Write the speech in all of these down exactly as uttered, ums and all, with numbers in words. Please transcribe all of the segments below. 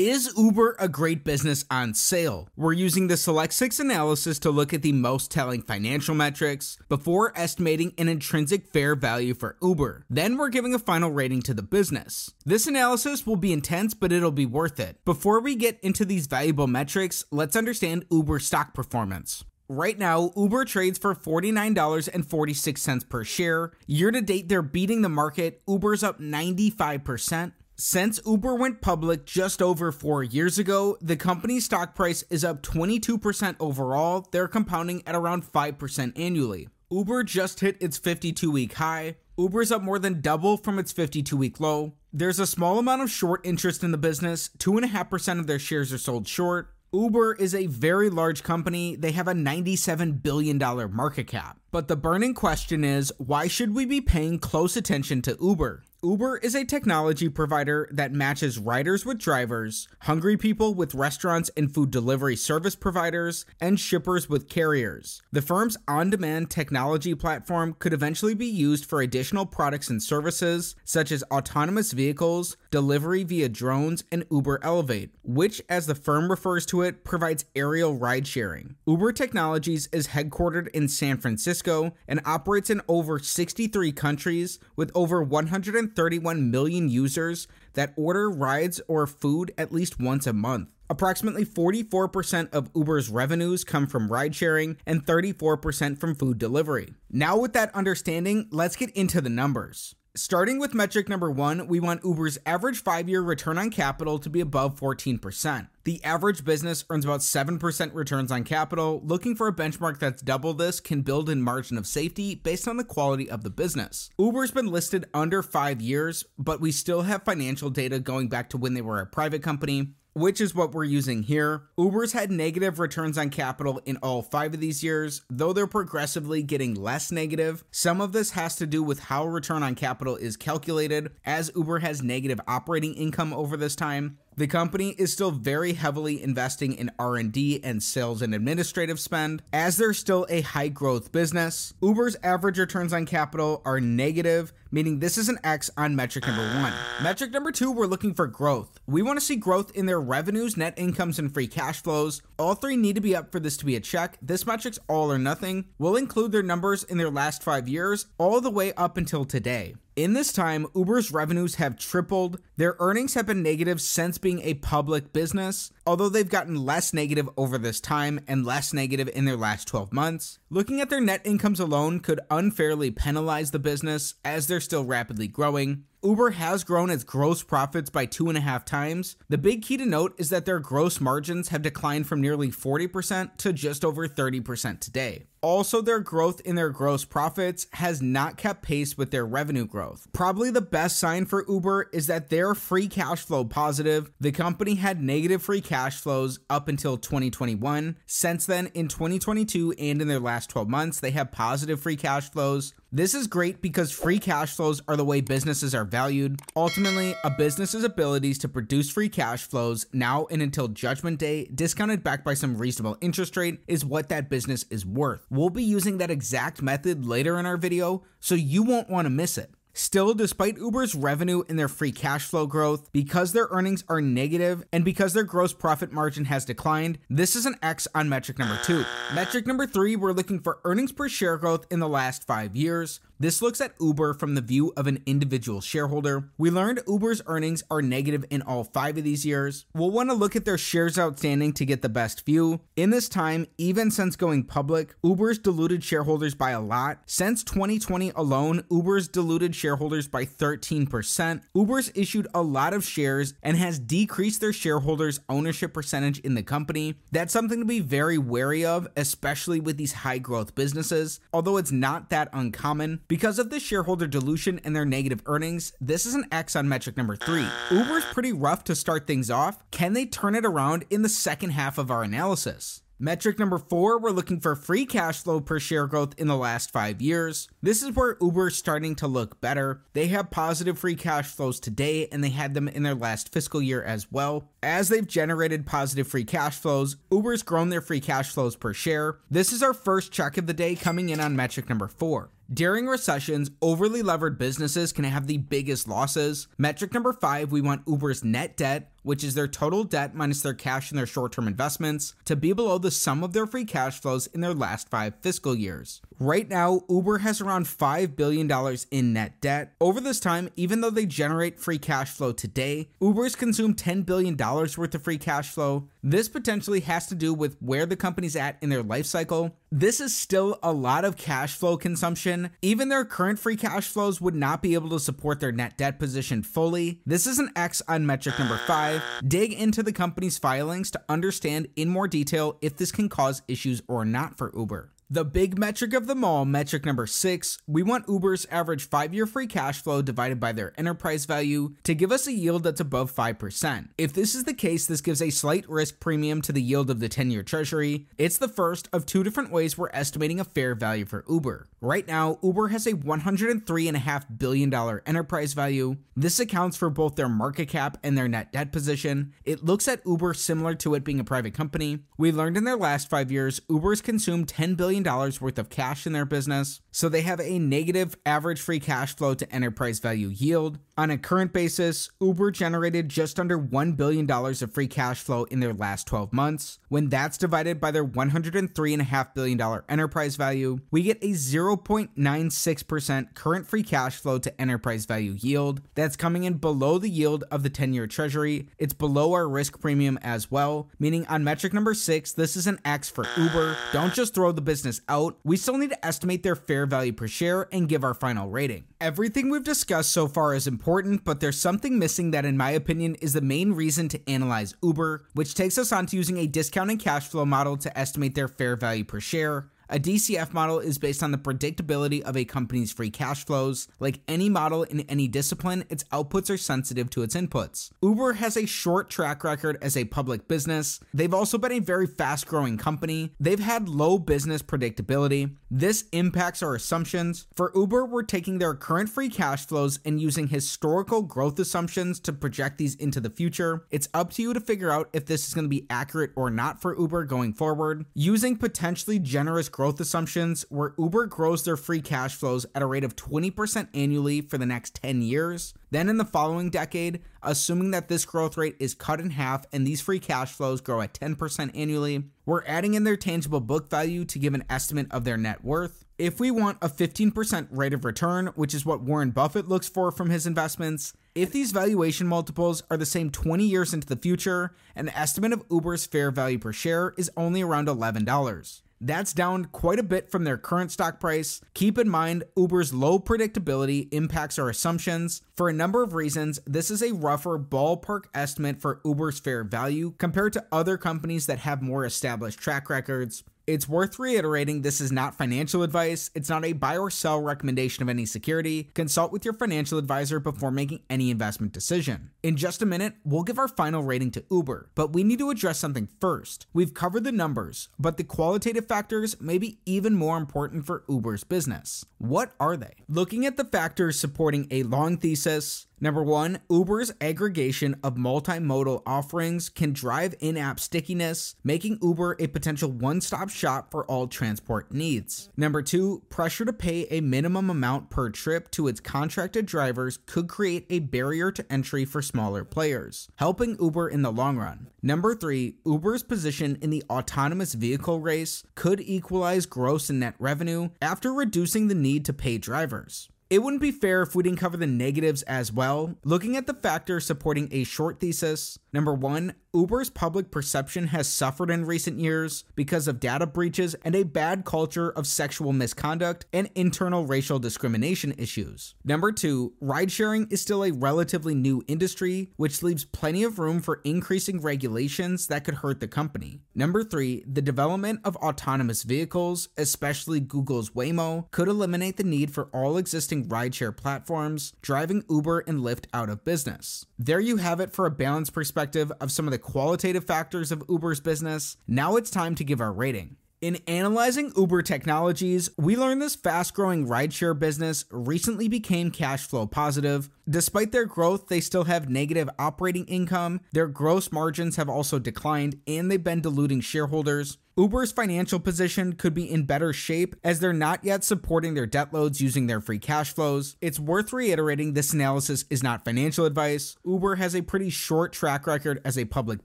Is Uber a great business on sale? We're using the Select Six analysis to look at the most telling financial metrics before estimating an intrinsic fair value for Uber. Then we're giving a final rating to the business. This analysis will be intense, but it'll be worth it. Before we get into these valuable metrics, let's understand Uber stock performance. Right now, Uber trades for forty-nine dollars and forty-six cents per share. Year to date, they're beating the market. Uber's up ninety-five percent. Since Uber went public just over four years ago, the company's stock price is up twenty-two percent overall. They're compounding at around five percent annually. Uber just hit its fifty-two week high. Uber's up more than double from its fifty-two week low. There's a small amount of short interest in the business. two point five percent of their shares are sold short. Uber is a very large company. They have a ninety-seven billion dollars market cap. But the burning question is, why should we be paying close attention to Uber? Uber is a technology provider that matches riders with drivers, hungry people with restaurants and food delivery service providers, and shippers with carriers. The firm's on-demand technology platform could eventually be used for additional products and services, such as autonomous vehicles, delivery via drones, and Uber Elevate, which, as the firm refers to it, provides aerial ride-sharing. Uber Technologies is headquartered in San Francisco and operates in over sixty-three countries with over one hundred thirty-one million users that order rides or food at least once a month. Approximately forty-four percent of Uber's revenues come from ride sharing and thirty-four percent from food delivery. Now, with that understanding, let's get into the numbers. Starting with metric number one, we want Uber's average five-year return on capital to be above fourteen percent. The average business earns about seven percent returns on capital. Looking for a benchmark that's double this can build in margin of safety based on the quality of the business. Uber's been listed under five years, but we still have financial data going back to when they were a private company, which is what we're using here. Uber's had negative returns on capital in all five of these years, though they're progressively getting less negative. Some of this has to do with how return on capital is calculated, as Uber has negative operating income over this time. The company is still very heavily investing in R and D and sales and administrative spend, as they're still a high growth business. Uber's average returns on capital are negative, meaning this is an X on metric number one. Metric number two, we're looking for growth. We want to see growth in their revenues, net incomes, and free cash flows. All three need to be up for this to be a check. This metric's all or nothing. We'll include their numbers in their last five years, all the way up until today. In this time, Uber's revenues have tripled. Their earnings have been negative since being a public business, although they've gotten less negative over this time and less negative in their last twelve months. Looking at their net incomes alone could unfairly penalize the business, as they're still rapidly growing. Uber has grown its gross profits by two and a half times. The big key to note is that their gross margins have declined from nearly forty percent to just over thirty percent today. Also, their growth in their gross profits has not kept pace with their revenue growth. Probably the best sign for Uber is that they're free cash flow positive. The company had negative free cash flows up until twenty twenty-one. Since then, in twenty twenty-two and in their last twelve months, they have positive free cash flows. This is great because free cash flows are the way businesses are valued. Ultimately, a business's abilities to produce free cash flows now and until judgment day, discounted back by some reasonable interest rate, is what that business is worth. We'll be using that exact method later in our video, so you won't want to miss it. Still, despite Uber's revenue and their free cash flow growth, because their earnings are negative and because their gross profit margin has declined, this is an X on metric number two. Metric number three, we're looking for earnings per share growth in the last five years. This looks at Uber from the view of an individual shareholder. We learned Uber's earnings are negative in all five of these years. We'll want to look at their shares outstanding to get the best view. In this time, even since going public, Uber's diluted shareholders by a lot. Since twenty twenty alone, Uber's diluted shareholders by thirteen percent. Uber's issued a lot of shares and has decreased their shareholders' ownership percentage in the company. That's something to be very wary of, especially with these high growth businesses, although it's not that uncommon. Because of the shareholder dilution and their negative earnings, this is an X on metric number three. Uber's pretty rough to start things off. Can they turn it around in the second half of our analysis? Metric number four, we're looking for free cash flow per share growth in the last five years. This is where Uber's starting to look better. They have positive free cash flows today, and they had them in their last fiscal year as well. As they've generated positive free cash flows, Uber's grown their free cash flows per share. This is our first check of the day coming in on metric number four. During recessions, overly levered businesses can have the biggest losses. Metric number five, we want Uber's net debt, which is their total debt minus their cash and their short-term investments, to be below the sum of their free cash flows in their last five fiscal years. Right now, Uber has around five billion dollars in net debt. Over this time, even though they generate free cash flow today, Uber's consumed ten billion dollars worth of free cash flow. This potentially has to do with where the company's at in their life cycle. This is still a lot of cash flow consumption. Even their current free cash flows would not be able to support their net debt position fully. This is an X on metric number five. Dig into the company's filings to understand in more detail if this can cause issues or not for Uber. The big metric of them all, metric number six, we want Uber's average five-year free cash flow divided by their enterprise value to give us a yield that's above five percent. If this is the case, this gives a slight risk premium to the yield of the ten-year treasury. It's the first of two different ways we're estimating a fair value for Uber. Right now, Uber has a one hundred three point five billion dollars enterprise value. This accounts for both their market cap and their net debt position. It looks at Uber similar to it being a private company. We learned in their last five years, Uber's consumed ten billion dollars worth of cash in their business, so they have a negative average free cash flow to enterprise value yield. On a current basis, Uber generated just under one billion dollars of free cash flow in their last twelve months. When that's divided by their one hundred three point five billion dollars enterprise value, we get a zero point nine six percent current free cash flow to enterprise value yield. That's coming in below the yield of the ten-year treasury. It's below our risk premium as well, meaning on metric number six, this is an X for Uber. Don't just throw the business out, we still need to estimate their fair value per share and give our final rating. Everything we've discussed so far is important, but there's something missing that in my opinion is the main reason to analyze Uber, which takes us on to using a discounted cash flow model to estimate their fair value per share. A D C F model is based on the predictability of a company's free cash flows. Like any model in any discipline, its outputs are sensitive to its inputs. Uber has a short track record as a public business. They've also been a very fast-growing company. They've had low business predictability. This impacts our assumptions. For Uber, we're taking their current free cash flows and using historical growth assumptions to project these into the future. It's up to you to figure out if this is going to be accurate or not for Uber going forward. Using potentially generous growth assumptions, where Uber grows their free cash flows at a rate of twenty percent annually for the next ten years. Then in the following decade, assuming that this growth rate is cut in half and these free cash flows grow at ten percent annually, we're adding in their tangible book value to give an estimate of their net worth. If we want a fifteen percent rate of return, which is what Warren Buffett looks for from his investments, if these valuation multiples are the same twenty years into the future, an estimate of Uber's fair value per share is only around eleven dollars. That's down quite a bit from their current stock price. Keep in mind, Uber's low predictability impacts our assumptions. For a number of reasons, this is a rougher ballpark estimate for Uber's fair value compared to other companies that have more established track records. It's worth reiterating this is not financial advice. It's not a buy or sell recommendation of any security. Consult with your financial advisor before making any investment decision. In just a minute, we'll give our final rating to Uber, but we need to address something first. We've covered the numbers, but the qualitative factors may be even more important for Uber's business. What are they? Looking at the factors supporting a long thesis, number one, Uber's aggregation of multimodal offerings can drive in-app stickiness, making Uber a potential one-stop shop for all transport needs. Number two, pressure to pay a minimum amount per trip to its contracted drivers could create a barrier to entry for smaller players, helping Uber in the long run. Number three, Uber's position in the autonomous vehicle race could equalize gross and net revenue after reducing the need to pay drivers. It wouldn't be fair if we didn't cover the negatives as well. Looking at the factors supporting a short thesis, number one, Uber's public perception has suffered in recent years because of data breaches and a bad culture of sexual misconduct and internal racial discrimination issues. Number two, ride-sharing is still a relatively new industry, which leaves plenty of room for increasing regulations that could hurt the company. Number three, the development of autonomous vehicles, especially Google's Waymo, could eliminate the need for all existing rideshare platforms, driving Uber and Lyft out of business. There you have it for a balanced perspective of some of the qualitative factors of Uber's business. Now it's time to give our rating. In analyzing Uber Technologies, we learned this fast-growing rideshare business recently became cash flow positive. Despite their growth, they still have negative operating income. Their gross margins have also declined, and they've been diluting shareholders. Uber's financial position could be in better shape as they're not yet supporting their debt loads using their free cash flows. It's worth reiterating this analysis is not financial advice. Uber has a pretty short track record as a public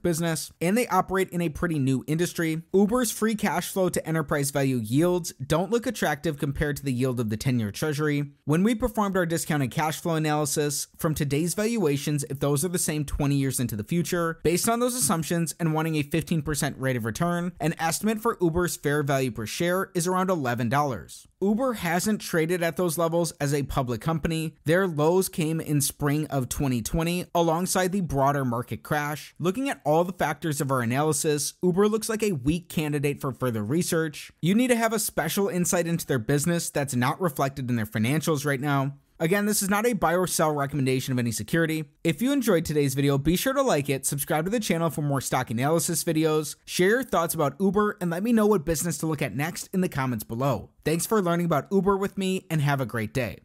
business, and they operate in a pretty new industry. Uber's free cash flow to enterprise value yields don't look attractive compared to the yield of the ten-year treasury. When we performed our discounted cash flow analysis from today's valuations, if those are the same twenty years into the future, based on those assumptions and wanting a fifteen percent rate of return, an estimate for Uber's fair value per share is around eleven dollars. Uber hasn't traded at those levels as a public company. Their lows came in spring of twenty twenty alongside the broader market crash. Looking at all the factors of our analysis, Uber looks like a weak candidate for further research. You need to have a special insight into their business that's not reflected in their financials right now. Again, this is not a buy or sell recommendation of any security. If you enjoyed today's video, be sure to like it, subscribe to the channel for more stock analysis videos, share your thoughts about Uber, and let me know what business to look at next in the comments below. Thanks for learning about Uber with me, and have a great day.